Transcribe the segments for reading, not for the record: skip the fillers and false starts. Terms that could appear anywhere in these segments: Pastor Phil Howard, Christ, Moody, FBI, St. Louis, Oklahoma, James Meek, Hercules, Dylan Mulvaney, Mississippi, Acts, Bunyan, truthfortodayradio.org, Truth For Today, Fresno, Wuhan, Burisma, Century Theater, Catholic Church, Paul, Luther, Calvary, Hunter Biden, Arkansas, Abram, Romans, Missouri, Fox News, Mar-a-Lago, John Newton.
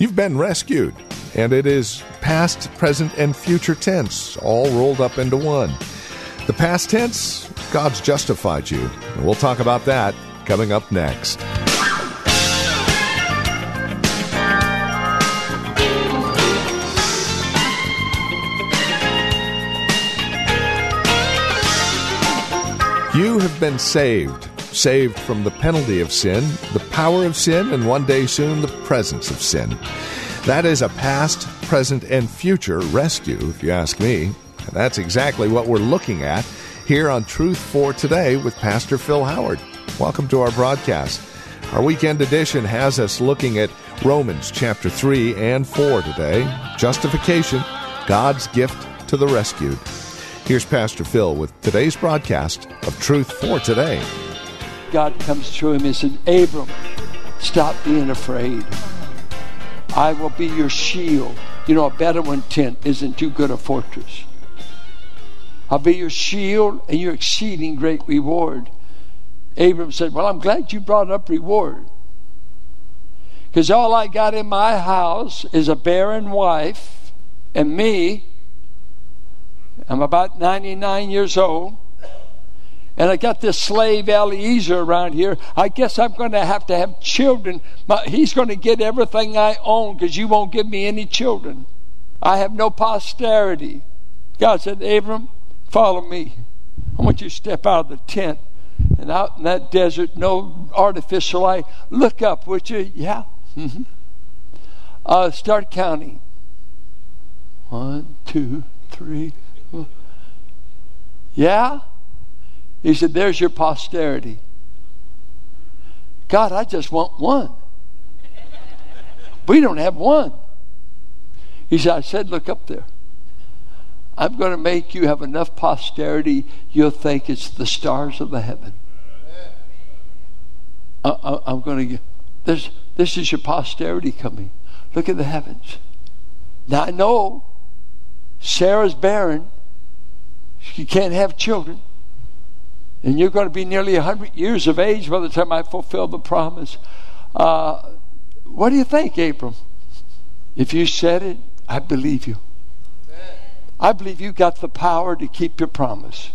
You've been rescued, and it is past, present, and future tense, all rolled up into one. The past tense, God's justified you, and we'll talk about that coming up next. You have been saved. Saved from the penalty of sin, the power of sin, and one day soon, the presence of sin. That is a past, present, and future rescue, if you ask me. And that's exactly what we're looking at here on Truth For Today with Pastor Phil Howard. Welcome to our broadcast. Our weekend edition has us looking at Romans chapter 3 and 4 today. Justification, God's gift to the rescued. Here's Pastor Phil with today's broadcast of Truth For Today. God comes through him and said, Abram, stop being afraid. I will be your shield. You know, a Bedouin tent isn't too good a fortress. I'll be your shield and your exceeding great reward. Abram said, well, I'm glad you brought up reward. Because all I got in my house is a barren wife and me. I'm about 99 years old. And I got this slave Eliezer around here. I guess I'm going to have children. He's going to get everything I own because you won't give me any children. I have no posterity. God said, Abram, follow me. I want you to step out of the tent. And out in that desert, no artificial light. Look up, would you? Yeah. Mm-hmm. Start counting. 1, 2, 3, 4. Yeah? He said, there's your posterity. God, I just want one. We don't have one. He said, I said, look up there. I'm going to make you have enough posterity, you'll think it's the stars of the heaven. I'm going to get, this is your posterity coming. Look at the heavens. Now I know Sarah's barren. She can't have children. And you're going to be nearly 100 years of age by the time I fulfill the promise. What do you think, Abram? If you said it, I believe you. I believe you got the power to keep your promise.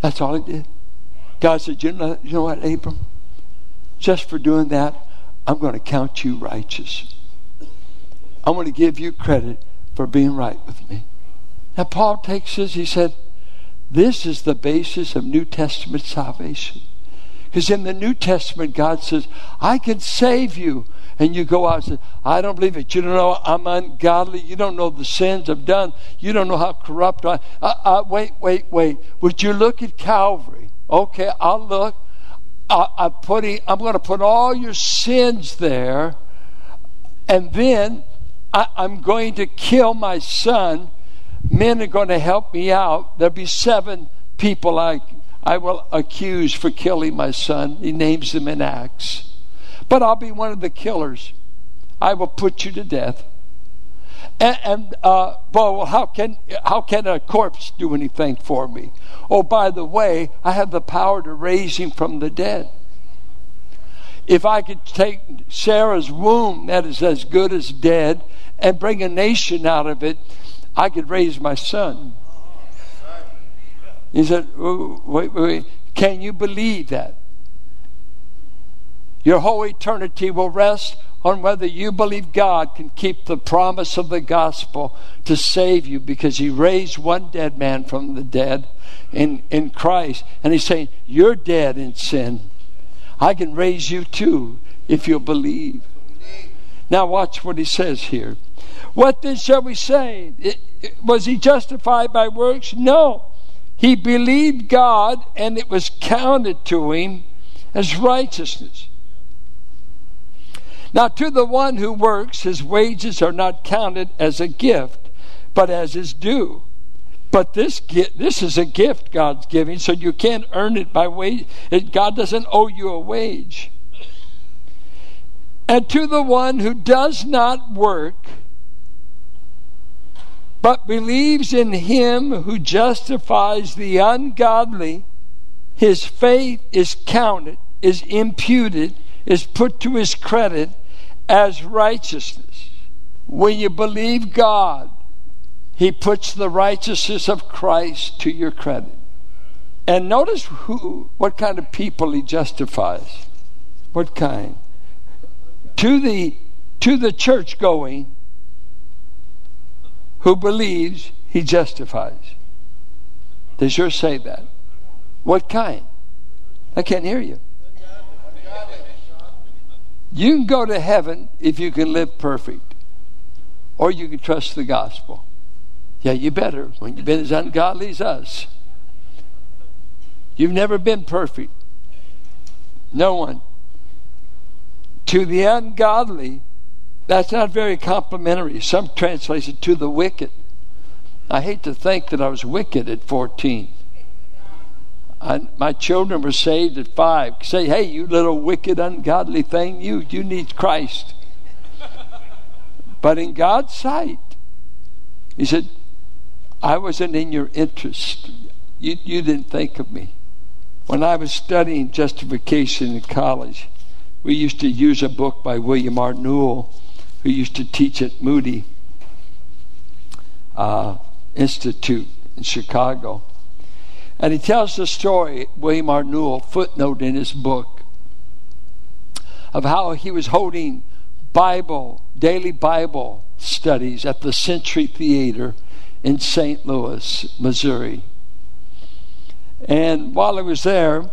That's all it did. God said, you know what, Abram? Just for doing that, I'm going to count you righteous. I'm going to give you credit for being right with me. Now, Paul takes this, he said, this is the basis of New Testament salvation. Because in the New Testament, God says, I can save you. And you go out and say, I don't believe it. You don't know I'm ungodly. You don't know the sins I've done. You don't know how corrupt I am. Wait. Would you look at Calvary? Okay, I'll look. I'm going to put all your sins there. And then I'm going to kill my son. Men are going to help me out. There'll be 7 people I will accuse for killing my son. He names them in Acts. But I'll be one of the killers. I will put you to death. And how can a corpse do anything for me? Oh, by the way, I have the power to raise him from the dead. If I could take Sarah's womb, that is as good as dead, and bring a nation out of it, I could raise my son. He said, wait, can you believe that? Your whole eternity will rest on whether you believe God can keep the promise of the gospel to save you, because he raised one dead man from the dead in Christ. And he's saying, you're dead in sin. I can raise you too if you'll believe. Now watch what he says here. What then shall we say? Was he justified by works? No. He believed God, and it was counted to him as righteousness. Now to the one who works, his wages are not counted as a gift, but as his due. But this is a gift God's giving, so you can't earn it by wage. God doesn't owe you a wage. And to the one who does not work, but believes in him who justifies the ungodly, his faith is counted, is imputed, is put to his credit as righteousness. When you believe God, he puts the righteousness of Christ to your credit. And notice what kind of people he justifies. What kind? To the church going who believes, he justifies. They sure say that. What kind? I can't hear you. You can go to heaven if you can live perfect, or you can trust the gospel. Yeah, you better when you've been as ungodly as us. You've never been perfect. No one. To the ungodly, that's not very complimentary. Some translate it to the wicked. I hate to think that I was wicked at 14. My children were saved at 5. Say, hey, you little wicked, ungodly thing, you need Christ. But in God's sight, he said, I wasn't in your interest. You didn't think of me. When I was studying justification in college, we used to use a book by William R. Newell, who used to teach at Moody Institute in Chicago. And he tells the story, William R. Newell, footnote in his book, of how he was holding daily Bible studies at the Century Theater in St. Louis, Missouri. And while he was there,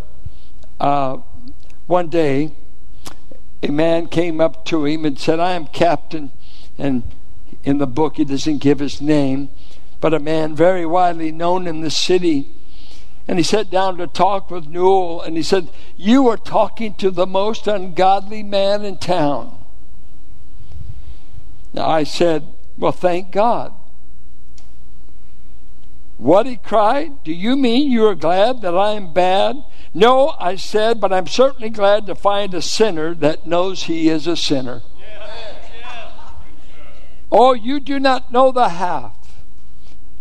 one day, a man came up to him and said, I am captain. And in the book, he doesn't give his name, but a man very widely known in the city. And he sat down to talk with Newell. And he said, you are talking to the most ungodly man in town. Now I said, well, thank God. What, he cried, do you mean you are glad that I am bad? No, I said, but I'm certainly glad to find a sinner that knows he is a sinner. Yes. Yes. Oh, you do not know the half.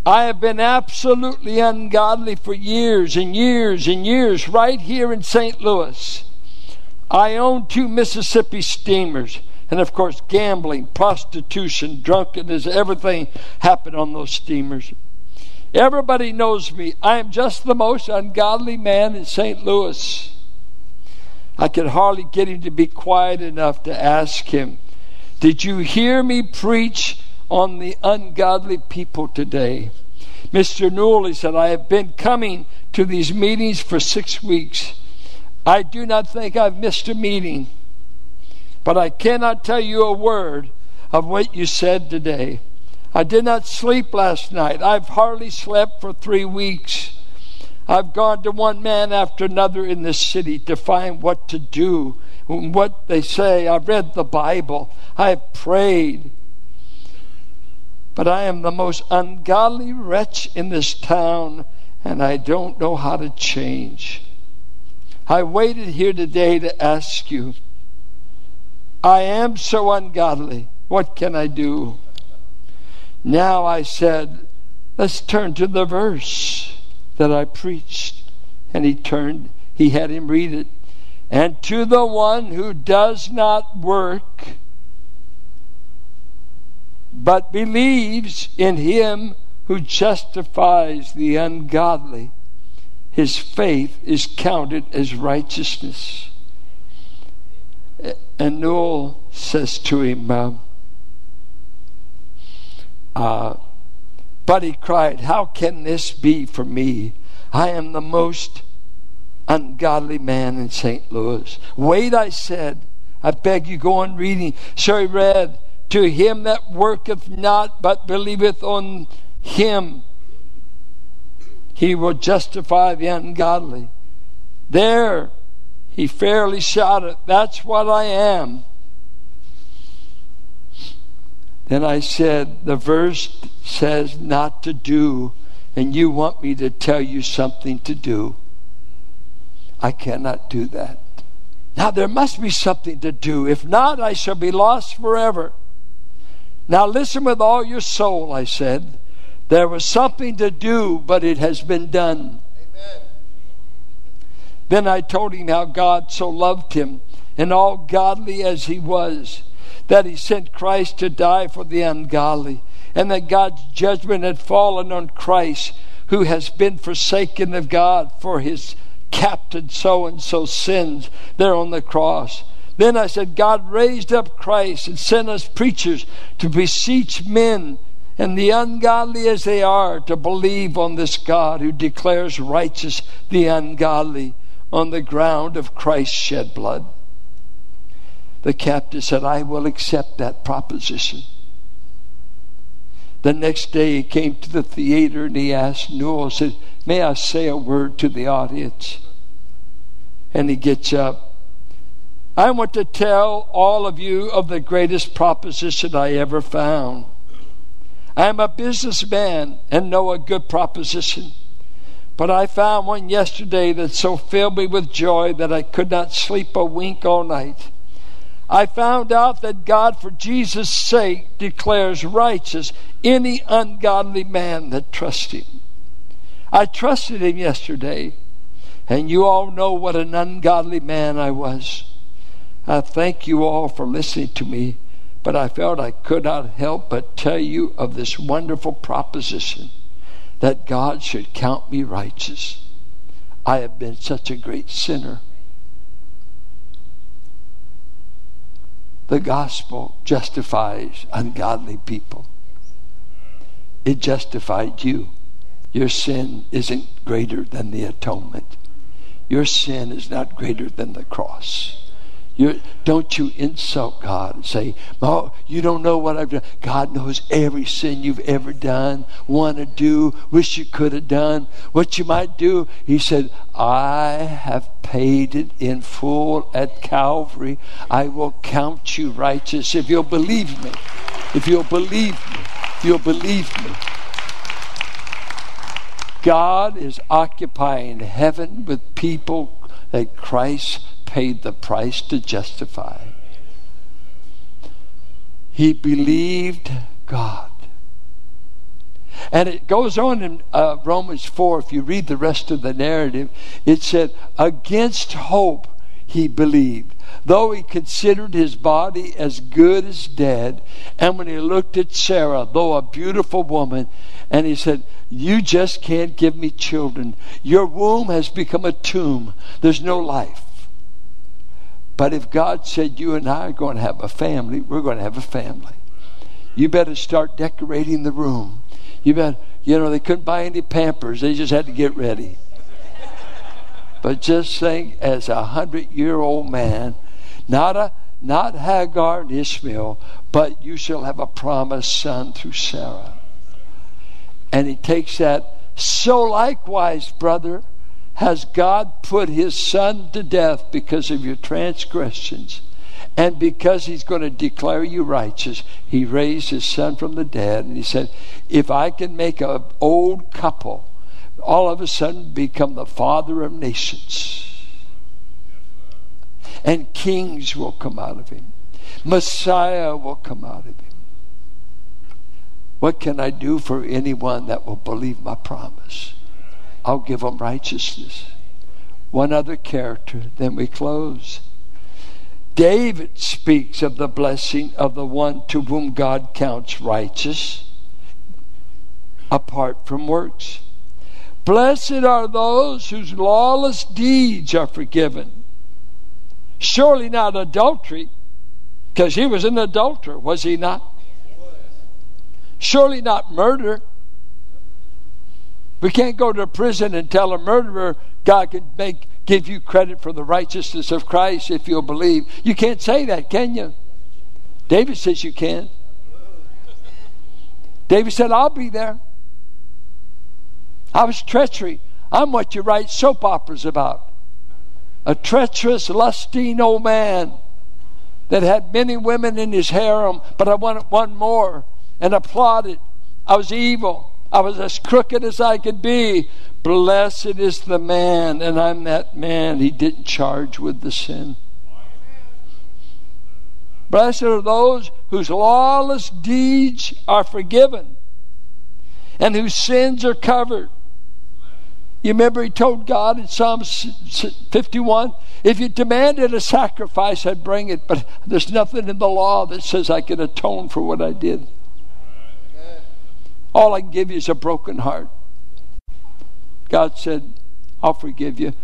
I have been absolutely ungodly for years and years and years right here in St. Louis. I own 2 Mississippi steamers. And of course, gambling, prostitution, drunkenness, everything happened on those steamers. Everybody knows me. I am just the most ungodly man in St. Louis. I could hardly get him to be quiet enough to ask him, did you hear me preach on the ungodly people today? Mr. Newell, he said, I have been coming to these meetings for 6 weeks. I do not think I've missed a meeting. But I cannot tell you a word of what you said today. I did not sleep last night. I've hardly slept for 3 weeks. I've gone to one man after another in this city to find what to do, what they say. I've read the Bible. I've prayed. But I am the most ungodly wretch in this town, and I don't know how to change. I waited here today to ask you, I am so ungodly. What can I do? Now, I said, let's turn to the verse that I preached. And he had him read it. And to the one who does not work, but believes in him who justifies the ungodly, his faith is counted as righteousness. And Noel says to him, but he cried, how can this be for me? I am the most ungodly man in St. Louis. Wait, I said, I beg you, go on reading. So he read, to him that worketh not, but believeth on him, he will justify the ungodly. There, he fairly shouted, that's what I am. Then I said, the verse says not to do, and you want me to tell you something to do. I cannot do that. Now there must be something to do. If not, I shall be lost forever. Now listen with all your soul, I said. There was something to do, but it has been done. Amen. Then I told him how God so loved him, and all godly as he was, that he sent Christ to die for the ungodly, and that God's judgment had fallen on Christ, who has been forsaken of God for his captain so-and-so sins there on the cross. Then I said, God raised up Christ and sent us preachers to beseech men, and the ungodly as they are, to believe on this God who declares righteous the ungodly on the ground of Christ's shed blood. The captain said, I will accept that proposition. The next day he came to the theater and he asked Newell, said, may I say a word to the audience? And he gets up. I want to tell all of you of the greatest proposition I ever found. I am a businessman and know a good proposition, but I found one yesterday that so filled me with joy that I could not sleep a wink all night. I found out that God, for Jesus' sake, declares righteous any ungodly man that trusts him. I trusted him yesterday, and you all know what an ungodly man I was. I thank you all for listening to me, but I felt I could not help but tell you of this wonderful proposition that God should count me righteous. I have been such a great sinner. The gospel justifies ungodly people. It justified you. Your sin isn't greater than the atonement. Your sin is not greater than the cross. Don't you insult God and say, oh, you don't know what I've done. God knows every sin you've ever done, want to do, wish you could have done, what you might do. He said, I have paid it in full at Calvary. I will count you righteous if you'll believe me. If you'll believe me. If you'll believe me. God is occupying heaven with people that Christ paid the price to justify. He believed God. And it goes on in Romans 4, if you read the rest of the narrative, it said, against hope he believed, though he considered his body as good as dead, and when he looked at Sarah, though a beautiful woman, and he said, you just can't give me children. Your womb has become a tomb. There's no life. But if God said you and I are going to have a family, we're going to have a family. You better start decorating the room. You better, they couldn't buy any Pampers. They just had to get ready. But just think, as a 100-year-old man, not Hagar and Ishmael, but you shall have a promised son through Sarah. And he takes that, so likewise, brother, has God put his son to death because of your transgressions, and because he's going to declare you righteous, he raised his son from the dead. And he said, if I can make an old couple all of a sudden become the father of nations, and kings will come out of him, Messiah will come out of him, what can I do for anyone that will believe my promise? I'll give them righteousness. One other character, then we close. David speaks of the blessing of the one to whom God counts righteous apart from works. Blessed are those whose lawless deeds are forgiven. Surely not adultery, because he was an adulterer, was he not? Surely not murder. We can't go to prison and tell a murderer, God can give you credit for the righteousness of Christ if you'll believe. You can't say that, can you? David says you can. David said, I'll be there. I was treachery. I'm what you write soap operas about. A treacherous, lusting old man that had many women in his harem, but I wanted one more, and I plotted. I was evil. I was as crooked as I could be. Blessed is the man, and I'm that man. He didn't charge with the sin. Blessed are those whose lawless deeds are forgiven and whose sins are covered. You remember he told God in Psalm 51, if you demanded a sacrifice, I'd bring it, but there's nothing in the law that says I can atone for what I did. All I can give you is a broken heart. God said, I'll forgive you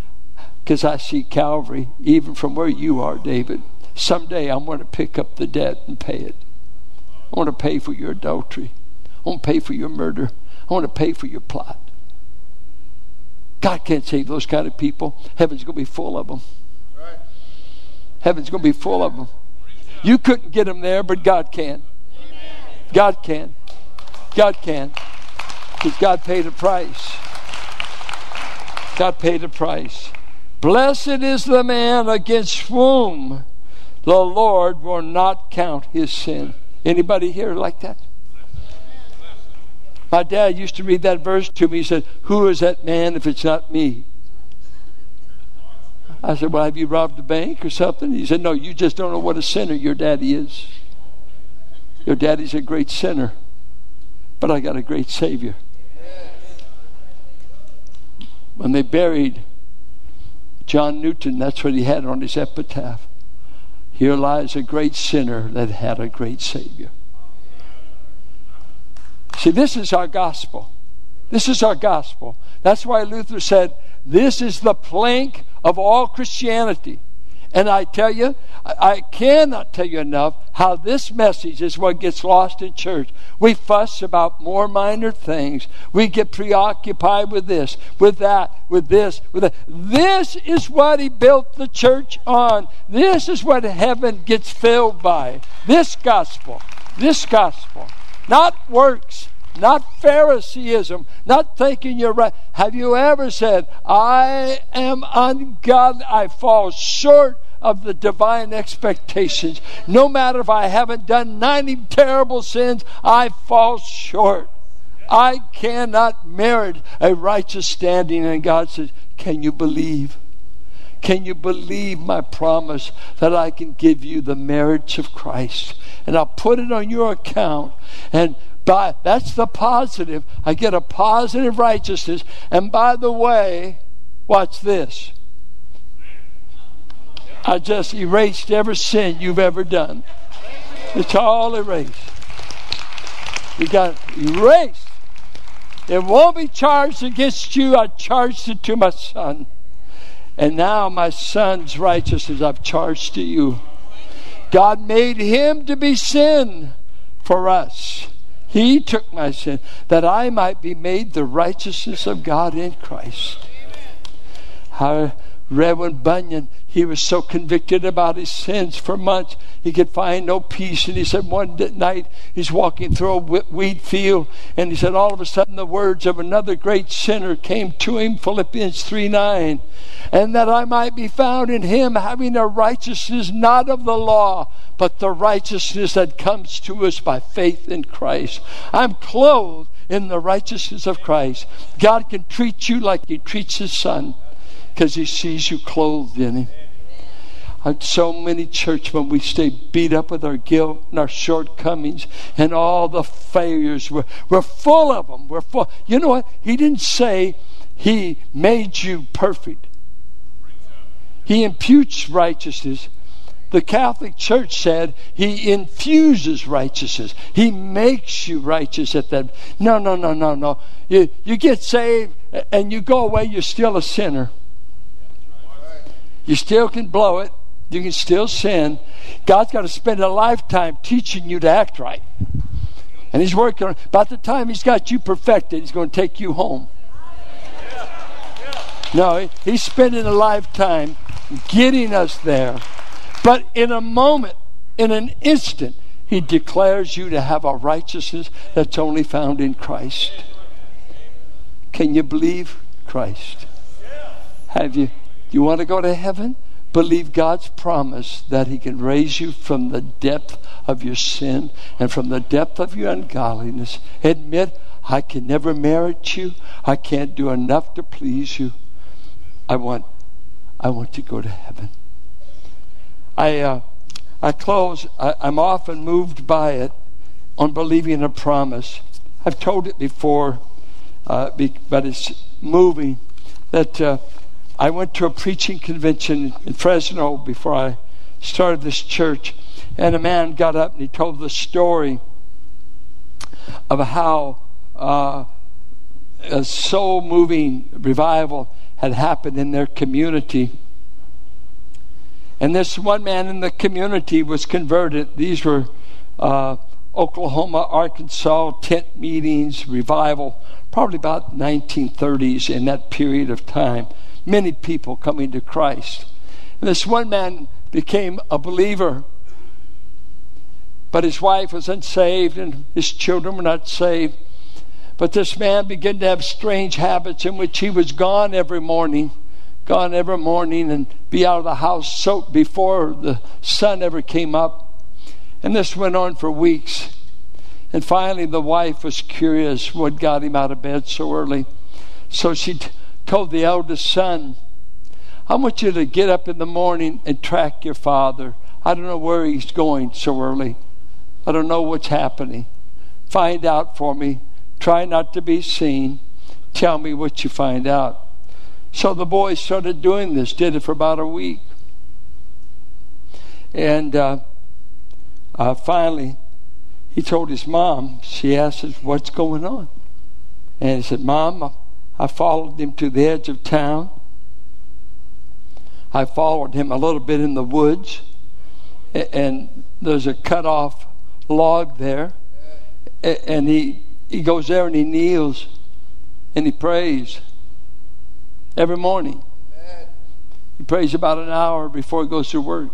because I see Calvary, even from where you are, David. Someday I'm going to pick up the debt and pay it. I want to pay for your adultery. I want to pay for your murder. I want to pay for your plot. God can't save those kind of people. Heaven's going to be full of them. Heaven's going to be full of them. You couldn't get them there, but God can. God can. God can. Because God paid a price. God paid a price. Blessed is the man against whom the Lord will not count his sin. Anybody here like that? My dad used to read that verse to me. He said, who is that man if it's not me? I said, well, have you robbed a bank or something? He said, no, you just don't know what a sinner your daddy is. Your daddy's a great sinner, but I got a great Savior. When they buried John Newton, that's what he had on his epitaph. Here lies a great sinner that had a great Savior. See, this is our gospel. This is our gospel. That's why Luther said, this is the plank of all Christianity. And I tell you, I cannot tell you enough how this message is what gets lost in church. We fuss about more minor things. We get preoccupied with this, with that, with this, with that. This is what he built the church on. This is what heaven gets filled by. This gospel. This gospel. Not works. Not Phariseeism. Not thinking you're right. Have you ever said, I am ungodly. I fall short of the divine expectations. No matter if I haven't done 90 terrible sins, I fall short. I cannot merit a righteous standing. And God says, can you believe? Can you believe my promise that I can give you the merits of Christ? And I'll put it on your account. And by, that's the positive. I get a positive righteousness. And by the way, watch this. I just erased every sin you've ever done. It's all erased. You got erased. It won't be charged against you. I charged it to my Son. And now my Son's righteousness I've charged to you. God made him to be sin for us. He took my sin that I might be made the righteousness of God in Christ. I read when Bunyan, he was so convicted about his sins for months, he could find no peace. And he said one night, he's walking through a wheat field, and he said all of a sudden the words of another great sinner came to him, Philippians 3:9, and that I might be found in him having a righteousness not of the law, but the righteousness that comes to us by faith in Christ. I'm clothed in the righteousness of Christ. God can treat you like he treats his Son, because he sees you clothed in him. So many churchmen, we stay beat up with our guilt and our shortcomings and all the failures. We're full of them. We're full. You know what? He didn't say he made you perfect. He imputes righteousness. The Catholic Church said he infuses righteousness. He makes you righteous at that. No. You get saved and you go away, you're still a sinner. You still can blow it. You can still sin. God's got to spend a lifetime teaching you to act right. And he's working on it. By the time he's got you perfected, he's going to take you home. No, he's spending a lifetime getting us there. But in a moment, in an instant, he declares you to have a righteousness that's only found in Christ. Can you believe Christ? Have you? You want to go to heaven? Believe God's promise that he can raise you from the depth of your sin and from the depth of your ungodliness. Admit, I can never merit you. I can't do enough to please you. I want to go to heaven. I close. I'm often moved by it on believing a promise. I've told it before, but it's moving that I went to a preaching convention in Fresno before I started this church, and a man got up and he told the story of how a soul-moving revival had happened in their community. And this one man in the community was converted. These were Oklahoma, Arkansas tent meetings, revival, probably about 1930s, in that period of time. Many people coming to Christ. And this one man became a believer, but his wife was unsaved and his children were not saved. But this man began to have strange habits in which he was gone every morning and be out of the house so before the sun ever came up. And this went on for weeks. And finally the wife was curious what got him out of bed so early. So she told the eldest son, I want you to get up in the morning and track your father. I don't know where he's going so early. I don't know what's happening. Find out for me. Try not to be seen. Tell me what you find out. So the boy started doing this, did it for about a week. And finally, he told his mom. She asked him, what's going on? And he said, Mom, I followed him to the edge of town. I followed him a little bit in the woods. And there's a cut-off log there. And he goes there and he kneels and he prays every morning. Amen. He prays about an hour before he goes to work.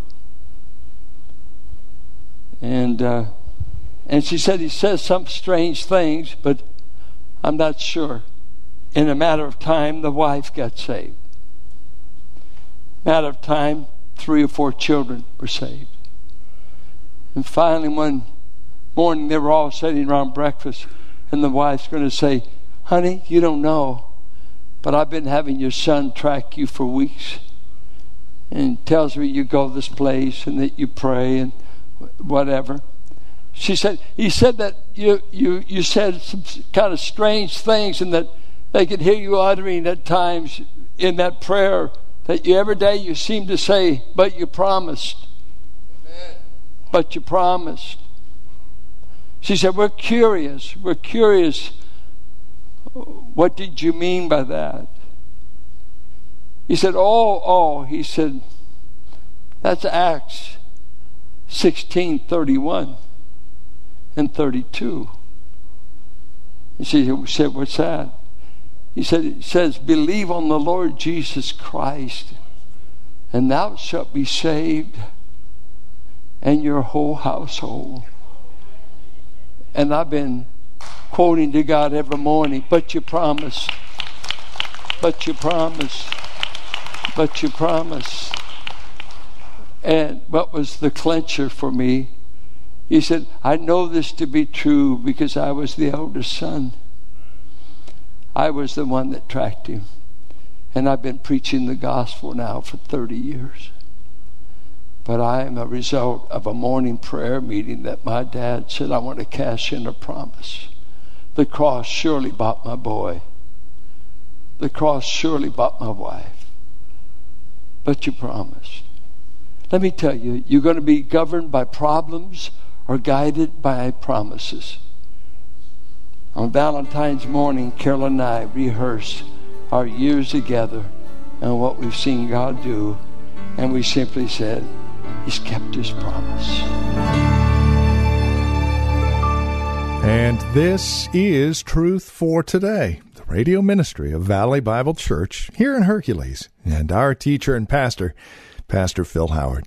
And she said he says some strange things, but I'm not sure. In a matter of time, the wife got saved. Matter of time, 3 or 4 children were saved. And finally one morning they were all sitting around breakfast, and the wife's going to say, honey, you don't know, but I've been having your son track you for weeks, and tells me you go this place and that you pray and whatever. She said, he said that you said some kind of strange things, and that they could hear you uttering at times in that prayer that you every day you seem to say, but you promised. Amen. But you promised. She said, we're curious. What did you mean by that? He said, he said, that's Acts 16:31 and 32. And she said, what's that? He said, it says, believe on the Lord Jesus Christ, and thou shalt be saved, and your whole household. And I've been quoting to God every morning, but you promise. And what was the clincher for me? He said, I know this to be true because I was the eldest son. I was the one that tracked him. And I've been preaching the gospel now for 30 years. But I am a result of a morning prayer meeting that my dad said, I want to cash in a promise. The cross surely bought my boy. The cross surely bought my wife. But you promised. Let me tell you, you're going to be governed by problems or guided by promises. On Valentine's morning, Carol and I rehearsed our years together and what we've seen God do. And we simply said, he's kept his promise. And this is Truth for Today, the radio ministry of Valley Bible Church here in Hercules, and our teacher and pastor, Pastor Phil Howard.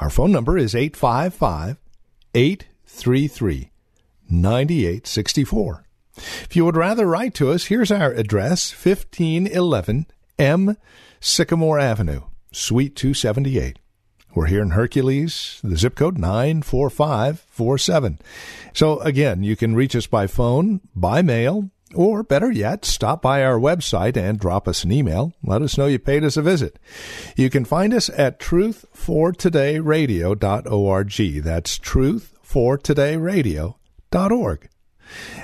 Our phone number is 855-833-9864. If you would rather write to us, here's our address, 1511 M Sycamore Avenue, Suite 278. We're here in Hercules, the zip code 94547. So again, you can reach us by phone, by mail, or better yet, stop by our website and drop us an email. Let us know you paid us a visit. You can find us at truthfortodayradio.org. That's truthfortodayradio.org.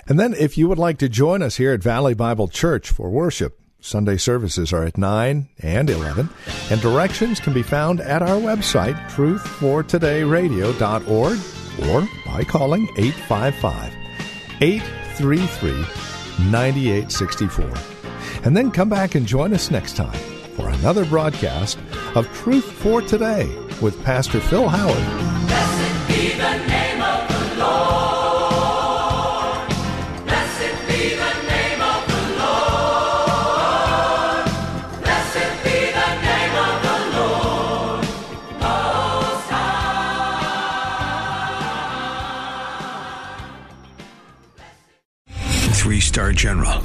And then if you would like to join us here at Valley Bible Church for worship, Sunday services are at 9 and 11, and directions can be found at our website, truthfortodayradio.org, or by calling 855-833-9864. And then come back and join us next time for another broadcast of Truth For Today with Pastor Phil Howard. Blessed be the name of the Lord. Three-star General